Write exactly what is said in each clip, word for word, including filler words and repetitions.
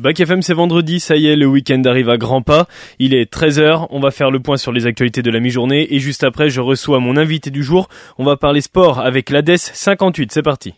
Bac F M, c'est vendredi, ça y est, le week-end arrive à grands pas. Il est treize heures, on va faire le point sur les actualités de la mi-journée et juste après, je reçois mon invité du jour. On va parler sport avec l'A D E S cinquante-huit, c'est parti.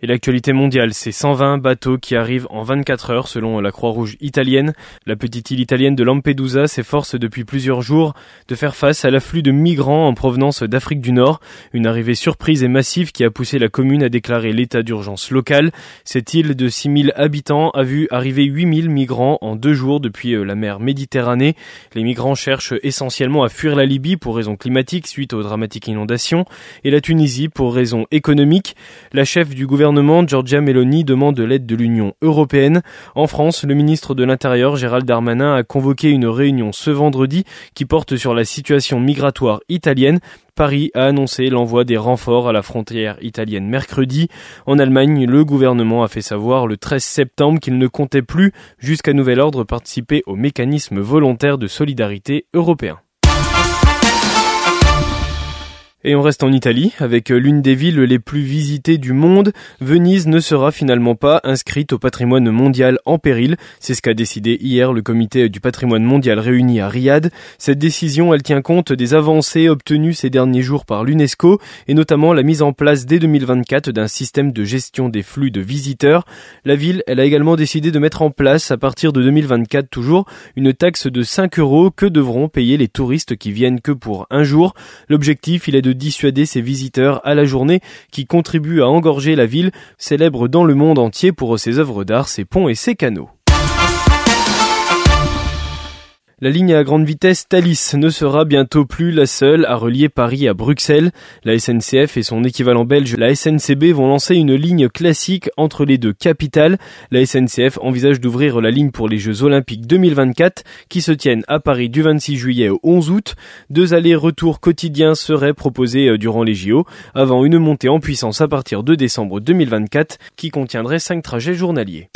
Et l'actualité mondiale, c'est cent vingt bateaux qui arrivent en vingt-quatre heures selon la Croix-Rouge italienne. La petite île italienne de Lampedusa s'efforce depuis plusieurs jours de faire face à l'afflux de migrants en provenance d'Afrique du Nord. Une arrivée surprise et massive qui a poussé la commune à déclarer l'état d'urgence locale. Cette île de six mille habitants a vu arriver huit mille migrants en deux jours depuis la mer Méditerranée. Les migrants cherchent essentiellement à fuir la Libye pour raisons climatiques suite aux dramatiques inondations et la Tunisie pour raisons économiques. La chef du gouvernement Le gouvernement Giorgia Meloni demande l'aide de l'Union européenne. En France, le ministre de l'Intérieur Gérald Darmanin a convoqué une réunion ce vendredi qui porte sur la situation migratoire italienne. Paris a annoncé l'envoi des renforts à la frontière italienne mercredi. En Allemagne, le gouvernement a fait savoir le treize septembre qu'il ne comptait plus, jusqu'à nouvel ordre, participer au mécanisme volontaire de solidarité européen. Et on reste en Italie, avec l'une des villes les plus visitées du monde. Venise ne sera finalement pas inscrite au patrimoine mondial en péril. C'est ce qu'a décidé hier le comité du patrimoine mondial réuni à Riyad. Cette décision, elle tient compte des avancées obtenues ces derniers jours par l'UNESCO, et notamment la mise en place dès deux mille vingt-quatre d'un système de gestion des flux de visiteurs. La ville, elle a également décidé de mettre en place, à partir de deux mille vingt-quatre toujours, une taxe de cinq euros que devront payer les touristes qui viennent que pour un jour. L'objectif, il est de de dissuader ces visiteurs à la journée qui contribuent à engorger la ville, célèbre dans le monde entier pour ses œuvres d'art, ses ponts et ses canaux. La ligne à grande vitesse Thalys ne sera bientôt plus la seule à relier Paris à Bruxelles. La S N C F et son équivalent belge, la S N C B, vont lancer une ligne classique entre les deux capitales. La S N C F envisage d'ouvrir la ligne pour les Jeux Olympiques deux mille vingt-quatre qui se tiennent à Paris du vingt-six juillet au onze août. Deux allers-retours quotidiens seraient proposés durant les J O avant une montée en puissance à partir de décembre deux mille vingt-quatre qui contiendrait cinq trajets journaliers.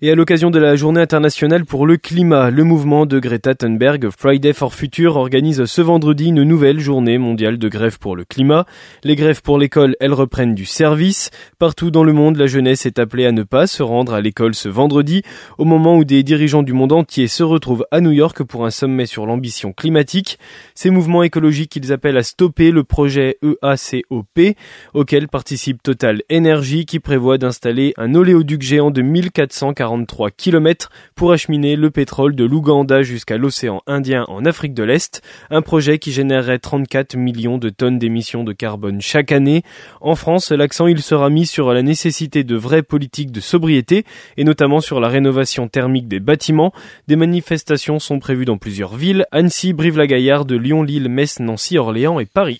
Et à l'occasion de la Journée internationale pour le climat, le mouvement de Greta Thunberg, Fridays for Future, organise ce vendredi une nouvelle journée mondiale de grève pour le climat. Les grèves pour l'école, elles reprennent du service. Partout dans le monde, la jeunesse est appelée à ne pas se rendre à l'école ce vendredi, au moment où des dirigeants du monde entier se retrouvent à New York pour un sommet sur l'ambition climatique. Ces mouvements écologiques, ils appellent à stopper le projet E A C O P, auquel participe Total Energies, qui prévoit d'installer un oléoduc géant de mille quatre cent quarante-trois kilomètres pour acheminer le pétrole de l'Ouganda jusqu'à l'océan Indien en Afrique de l'Est, un projet qui générerait trente-quatre millions de tonnes d'émissions de carbone chaque année. En France, l'accent il sera mis sur la nécessité de vraies politiques de sobriété et notamment sur la rénovation thermique des bâtiments. Des manifestations sont prévues dans plusieurs villes, Annecy, Brive-la-Gaillarde, Lyon, Lille, Metz, Nancy, Orléans et Paris.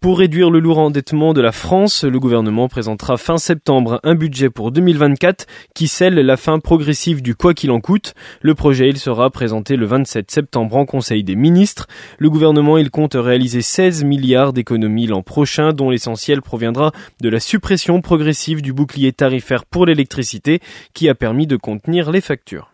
Pour réduire le lourd endettement de la France, le gouvernement présentera fin septembre un budget pour deux mille vingt-quatre qui scelle la fin progressive du quoi qu'il en coûte. Le projet, il sera présenté le vingt-sept septembre en Conseil des ministres. Le gouvernement, il compte réaliser seize milliards d'économies l'an prochain, dont l'essentiel proviendra de la suppression progressive du bouclier tarifaire pour l'électricité qui a permis de contenir les factures.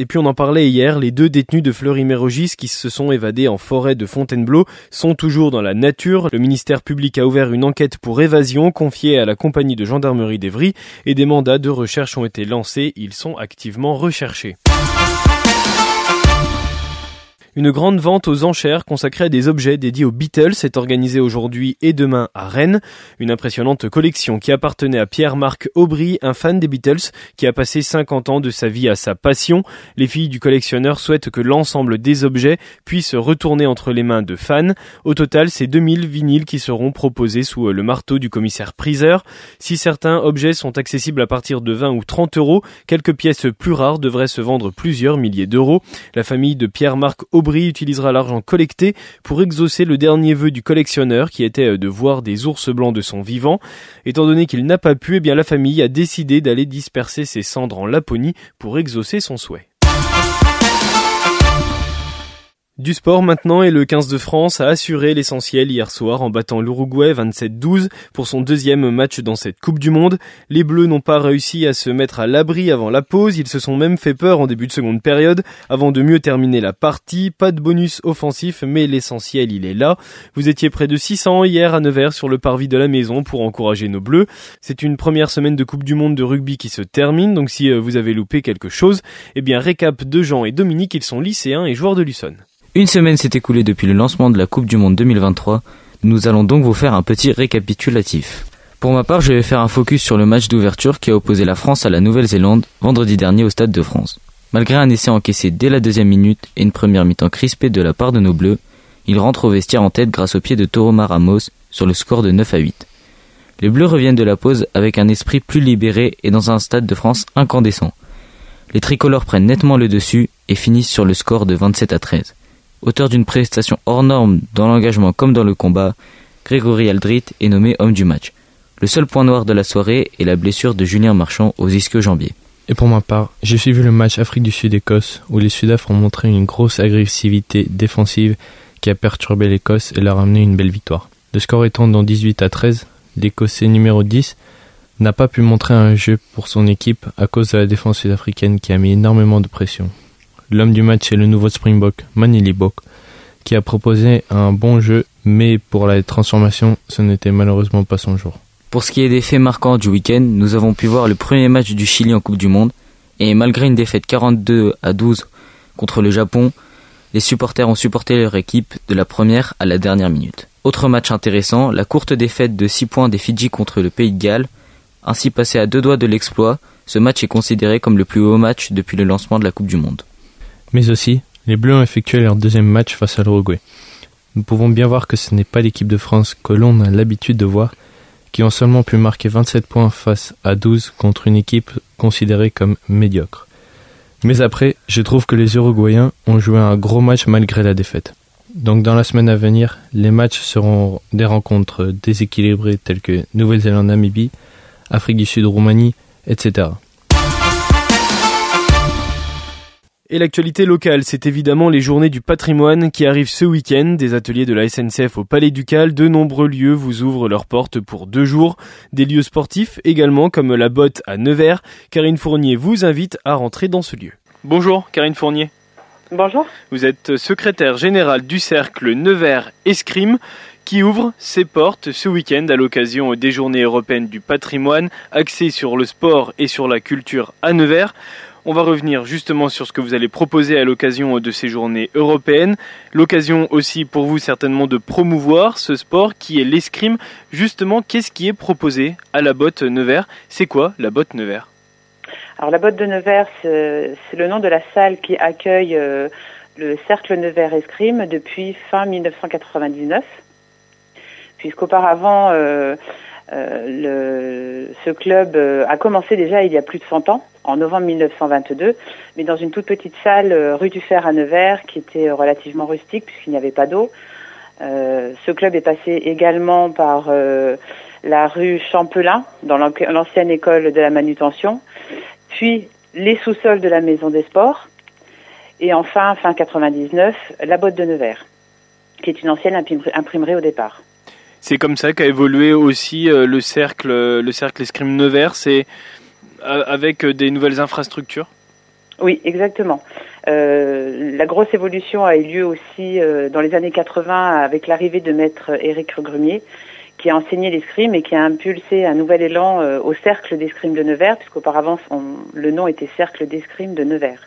Et puis on en parlait hier, les deux détenus de Fleury-Mérogis qui se sont évadés en forêt de Fontainebleau sont toujours dans la nature. Le ministère public a ouvert une enquête pour évasion confiée à la compagnie de gendarmerie d'Evry et des mandats de recherche ont été lancés. Ils sont activement recherchés. Une grande vente aux enchères consacrée à des objets dédiés aux Beatles est organisée aujourd'hui et demain à Rennes. Une impressionnante collection qui appartenait à Pierre-Marc Aubry, un fan des Beatles, qui a passé cinquante ans de sa vie à sa passion. Les filles du collectionneur souhaitent que l'ensemble des objets puissent retourner entre les mains de fans. Au total, c'est deux mille vinyles qui seront proposés sous le marteau du commissaire priseur. Si certains objets sont accessibles à partir de vingt ou trente euros, quelques pièces plus rares devraient se vendre plusieurs milliers d'euros. La famille de Pierre-Marc Aubry utilisera l'argent collecté pour exaucer le dernier vœu du collectionneur qui était de voir des ours blancs de son vivant. Étant donné qu'il n'a pas pu, eh bien la famille a décidé d'aller disperser ses cendres en Laponie pour exaucer son souhait. Du sport maintenant, et le quinze de France a assuré l'essentiel hier soir en battant l'Uruguay vingt-sept à douze pour son deuxième match dans cette Coupe du Monde. Les Bleus n'ont pas réussi à se mettre à l'abri avant la pause, ils se sont même fait peur en début de seconde période avant de mieux terminer la partie. Pas de bonus offensif, mais l'essentiel il est là. Vous étiez près de six cents hier à Nevers sur le parvis de la maison pour encourager nos Bleus. C'est une première semaine de Coupe du Monde de rugby qui se termine, donc si vous avez loupé quelque chose, eh bien récap de Jean et Dominique, ils sont lycéens et joueurs de Luçon. Une semaine s'est écoulée depuis le lancement de la Coupe du Monde deux mille vingt-trois, nous allons donc vous faire un petit récapitulatif. Pour ma part, je vais faire un focus sur le match d'ouverture qui a opposé la France à la Nouvelle-Zélande vendredi dernier au Stade de France. Malgré un essai encaissé dès la deuxième minute et une première mi-temps crispée de la part de nos Bleus, ils rentrent au vestiaire en tête grâce au pied de Tauro Maramos sur le score de neuf à huit. Les Bleus reviennent de la pause avec un esprit plus libéré et dans un Stade de France incandescent. Les tricolores prennent nettement le dessus et finissent sur le score de vingt-sept à treize. Auteur d'une prestation hors norme dans l'engagement comme dans le combat, Grégory Aldrit est nommé homme du match. Le seul point noir de la soirée est la blessure de Julien Marchand aux ischio-jambiers. Et pour ma part, j'ai suivi le match Afrique du Sud-Écosse où les Sudaf ont montré une grosse agressivité défensive qui a perturbé l'Écosse et leur a amené une belle victoire. Le score étant dans dix-huit à treize, l'Écossais numéro dix n'a pas pu montrer un jeu pour son équipe à cause de la défense sud-africaine qui a mis énormément de pression. L'homme du match est le nouveau Springbok, Manie Libok, qui a proposé un bon jeu, mais pour la transformation, ce n'était malheureusement pas son jour. Pour ce qui est des faits marquants du week-end, nous avons pu voir le premier match du Chili en Coupe du Monde, et malgré une défaite quarante-deux à douze contre le Japon, les supporters ont supporté leur équipe de la première à la dernière minute. Autre match intéressant, la courte défaite de six points des Fidji contre le Pays de Galles, ainsi passé à deux doigts de l'exploit, ce match est considéré comme le plus haut match depuis le lancement de la Coupe du Monde. Mais aussi, les Bleus ont effectué leur deuxième match face à l'Uruguay. Nous pouvons bien voir que ce n'est pas l'équipe de France que l'on a l'habitude de voir, qui ont seulement pu marquer vingt-sept points face à douze contre une équipe considérée comme médiocre. Mais après, je trouve que les Uruguayens ont joué un gros match malgré la défaite. Donc dans la semaine à venir, les matchs seront des rencontres déséquilibrées telles que Nouvelle-Zélande-Namibie, Afrique du Sud-Roumanie, et cetera. Et l'actualité locale, c'est évidemment les journées du patrimoine qui arrivent ce week-end. Des ateliers de la S N C F au Palais Ducal, de nombreux lieux vous ouvrent leurs portes pour deux jours. Des lieux sportifs également, comme la Botte à Nevers. Karine Fournier vous invite à rentrer dans ce lieu. Bonjour Karine Fournier. Bonjour. Vous êtes secrétaire générale du Cercle Nevers Escrime qui ouvre ses portes ce week-end à l'occasion des Journées européennes du patrimoine axées sur le sport et sur la culture à Nevers. On va revenir justement sur ce que vous allez proposer à l'occasion de ces journées européennes. L'occasion aussi pour vous certainement de promouvoir ce sport qui est l'escrime. Justement, qu'est-ce qui est proposé à la Botte Nevers? C'est quoi la Botte Nevers? Alors la Botte de Nevers, c'est le nom de la salle qui accueille le Cercle Nevers Escrime depuis fin mille neuf cent quatre-vingt-dix-neuf. Puisqu'auparavant, euh, euh, le, ce club a commencé déjà il y a plus de cent ans. En novembre mille neuf cent vingt-deux, mais dans une toute petite salle rue du Fer à Nevers qui était relativement rustique puisqu'il n'y avait pas d'eau. Euh, ce club est passé également par euh, la rue Champelin, dans l'ancienne école de la manutention, puis les sous-sols de la maison des sports, et enfin, fin quatre-vingt-dix-neuf, la Botte de Nevers, qui est une ancienne imprimerie au départ. C'est comme ça qu'a évolué aussi le cercle, le cercle Escrime Nevers, c'est avec des nouvelles infrastructures? Oui, exactement. Euh, la grosse évolution a eu lieu aussi euh, dans les années quatre-vingts avec l'arrivée de maître Éric Regrumier qui a enseigné l'escrime et qui a impulsé un nouvel élan euh, au Cercle d'Escrime de Nevers puisqu'auparavant on, le nom était Cercle d'Escrime de Nevers.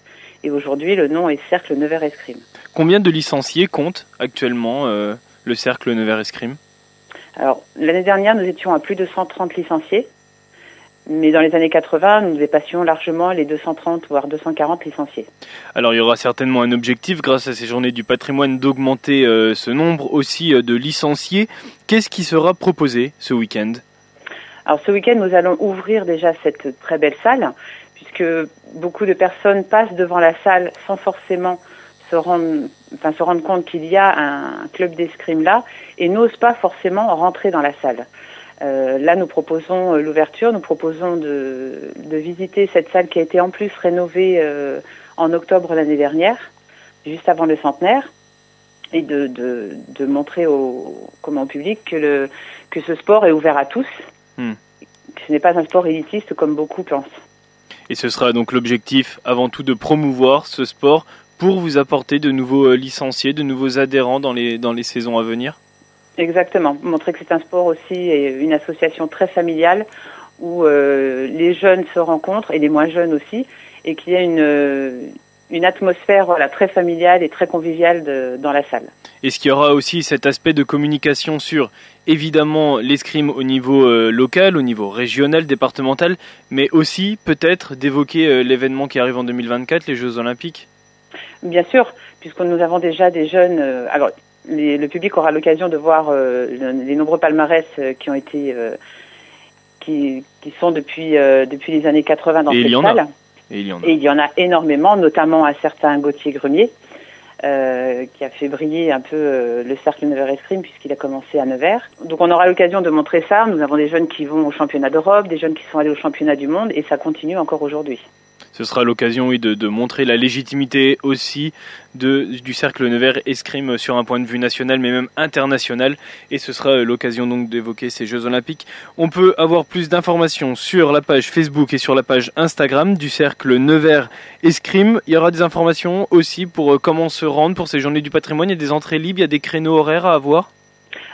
Et aujourd'hui le nom est Cercle Nevers Escrime. Combien de licenciés compte actuellement euh, le Cercle Nevers Escrime? Alors l'année dernière nous étions à plus de cent trente licenciés. Mais dans les années quatre-vingts, nous dépassions largement les deux cent trente voire deux cent quarante licenciés. Alors il y aura certainement un objectif grâce à ces journées du patrimoine d'augmenter euh, ce nombre aussi euh, de licenciés. Qu'est-ce qui sera proposé ce week-end? Alors ce week-end, nous allons ouvrir déjà cette très belle salle puisque beaucoup de personnes passent devant la salle sans forcément se rendre, enfin, se rendre compte qu'il y a un club d'escrime là et n'osent pas forcément rentrer dans la salle. Euh, là, nous proposons euh, l'ouverture, nous proposons de, de visiter cette salle qui a été en plus rénovée euh, en octobre l'année dernière, juste avant le centenaire. et de, de, de montrer au, comment, au public que, le, que ce sport est ouvert à tous, mmh. que ce n'est pas un sport élitiste comme beaucoup pensent. Et ce sera donc l'objectif avant tout de promouvoir ce sport pour vous apporter de nouveaux licenciés, de nouveaux adhérents dans les, dans les saisons à venir ? Exactement, montrer que c'est un sport aussi et une association très familiale où euh, les jeunes se rencontrent et les moins jeunes aussi, et qu'il y a une, une atmosphère voilà, très familiale et très conviviale de, dans la salle. Est-ce qu'il y aura aussi cet aspect de communication sur, évidemment, l'escrime au niveau euh, local, au niveau régional, départemental, mais aussi peut-être d'évoquer euh, l'événement qui arrive en deux mille vingt-quatre, les Jeux Olympiques ? Bien sûr, puisque nous avons déjà des jeunes... Euh, alors, les, le public aura l'occasion de voir euh, les nombreux palmarès euh, qui ont été... Euh, Qui, qui sont depuis, euh, depuis les années quatre-vingts dans cette salle. Et il y en a. Et il y en a énormément, notamment un certain Gauthier Grumier, euh, qui a fait briller un peu euh, le Cercle Nevers Escrime, puisqu'il a commencé à Nevers. Donc on aura l'occasion de montrer ça. Nous avons des jeunes qui vont au championnat d'Europe, des jeunes qui sont allés au championnat du monde, et ça continue encore aujourd'hui. Ce sera l'occasion oui, de, de montrer la légitimité aussi de, du Cercle Nevers Escrime sur un point de vue national mais même international, et ce sera l'occasion donc d'évoquer ces Jeux Olympiques. On peut avoir plus d'informations sur la page Facebook et sur la page Instagram du Cercle Nevers Escrime. Il y aura des informations aussi pour comment se rendre pour ces journées du patrimoine. Il y a des entrées libres, il y a des créneaux horaires à avoir.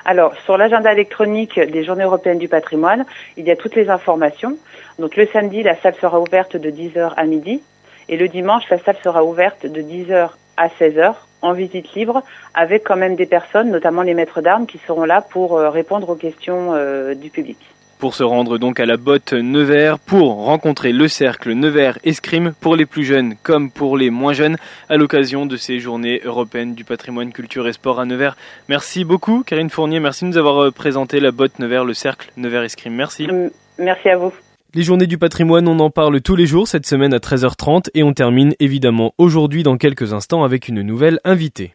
Alors, sur l'agenda électronique des Journées européennes du patrimoine, il y a toutes les informations. Donc le samedi, la salle sera ouverte de dix heures à midi. Et le dimanche, la salle sera ouverte de dix heures à seize heures, en visite libre, avec quand même des personnes, notamment les maîtres d'armes, qui seront là pour répondre aux questions euh, du public. Pour se rendre donc à la Botte Nevers, pour rencontrer le Cercle Nevers Escrime, pour les plus jeunes comme pour les moins jeunes, à l'occasion de ces journées européennes du patrimoine, culture et sport à Nevers. Merci beaucoup Karine Fournier, merci de nous avoir présenté la Botte Nevers, le Cercle Nevers Escrime. Merci. Merci à vous. Les journées du patrimoine, on en parle tous les jours cette semaine à treize heures trente et on termine évidemment aujourd'hui dans quelques instants avec une nouvelle invitée.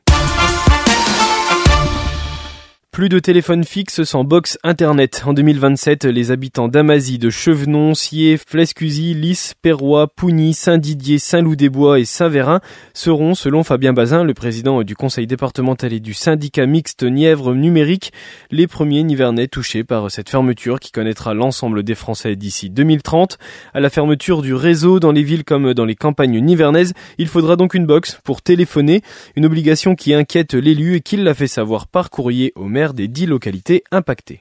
Plus de téléphone fixe sans box internet. En deux mille vingt-sept, les habitants d'Amazie, de Chevenon, Sciez, Flescuzy, Lys, Perroy, Pougny, Saint-Didier, Saint-Loup-des-Bois et Saint-Vérin seront, selon Fabien Bazin, le président du conseil départemental et du syndicat mixte Nièvre Numérique, les premiers Nivernais touchés par cette fermeture qui connaîtra l'ensemble des Français d'ici deux mille trente. À la fermeture du réseau dans les villes comme dans les campagnes nivernaises, il faudra donc une box pour téléphoner, une obligation qui inquiète l'élu et qui l'a fait savoir par courrier au maire des dix localités impactées.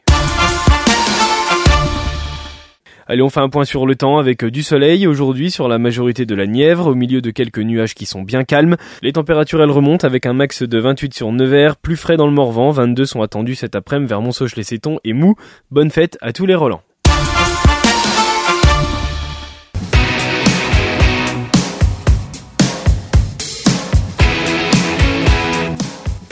Allez, on fait un point sur le temps avec du soleil aujourd'hui sur la majorité de la Nièvre, au milieu de quelques nuages qui sont bien calmes. Les températures, elles remontent avec un max de vingt-huit sur Nevers, plus frais dans le Morvan, vingt-deux sont attendus cet après-midi vers Mont-Sauche-les-Cétons et Mou. Bonne fête à tous les Rolands.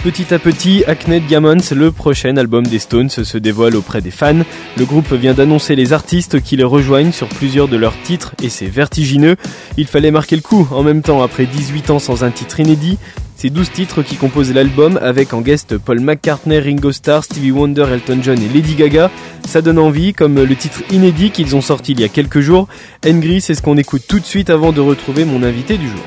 Petit à petit, Hackney Diamonds, le prochain album des Stones, se dévoile auprès des fans. Le groupe vient d'annoncer les artistes qui les rejoignent sur plusieurs de leurs titres et c'est vertigineux. Il fallait marquer le coup. En même temps, après dix-huit ans sans un titre inédit, c'est douze titres qui composent l'album avec en guest Paul McCartney, Ringo Starr, Stevie Wonder, Elton John et Lady Gaga. Ça donne envie, comme le titre inédit qu'ils ont sorti il y a quelques jours. Angry, c'est ce qu'on écoute tout de suite avant de retrouver mon invité du jour.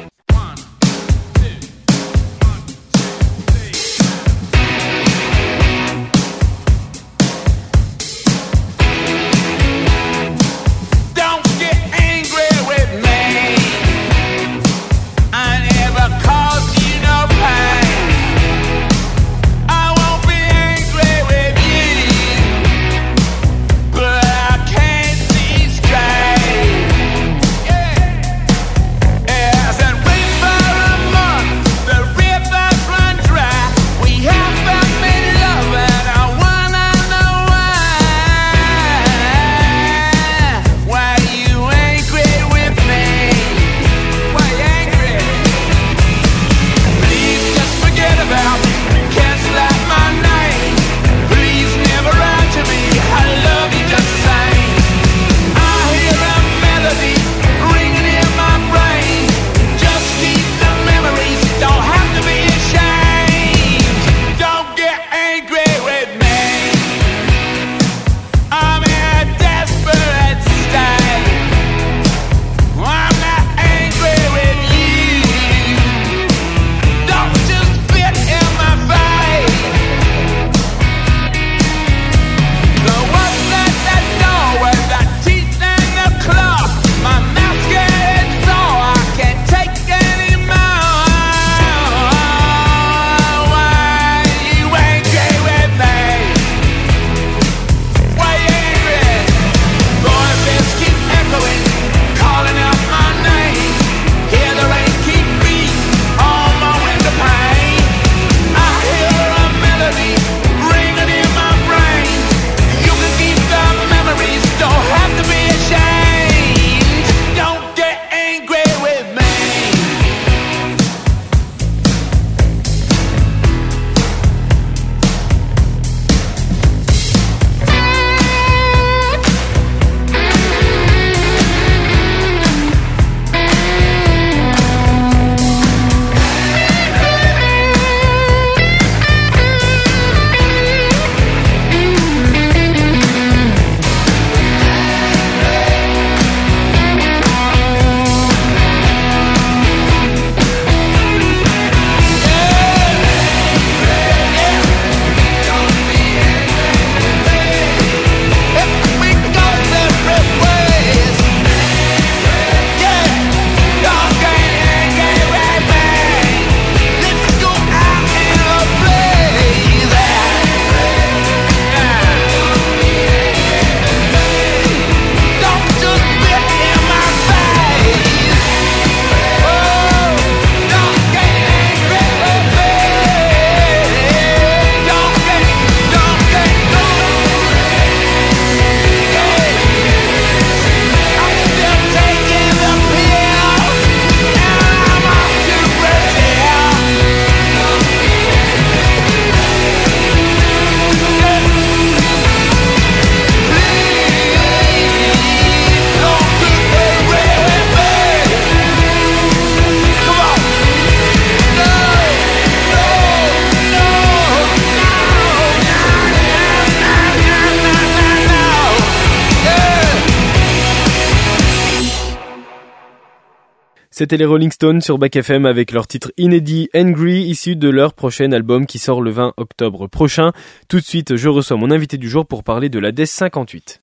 And C'était les Rolling Stones sur Back F M avec leur titre inédit Angry, issu de leur prochain album qui sort le vingt octobre prochain. Tout de suite, je reçois mon invité du jour pour parler de l'A D E S cinquante-huit.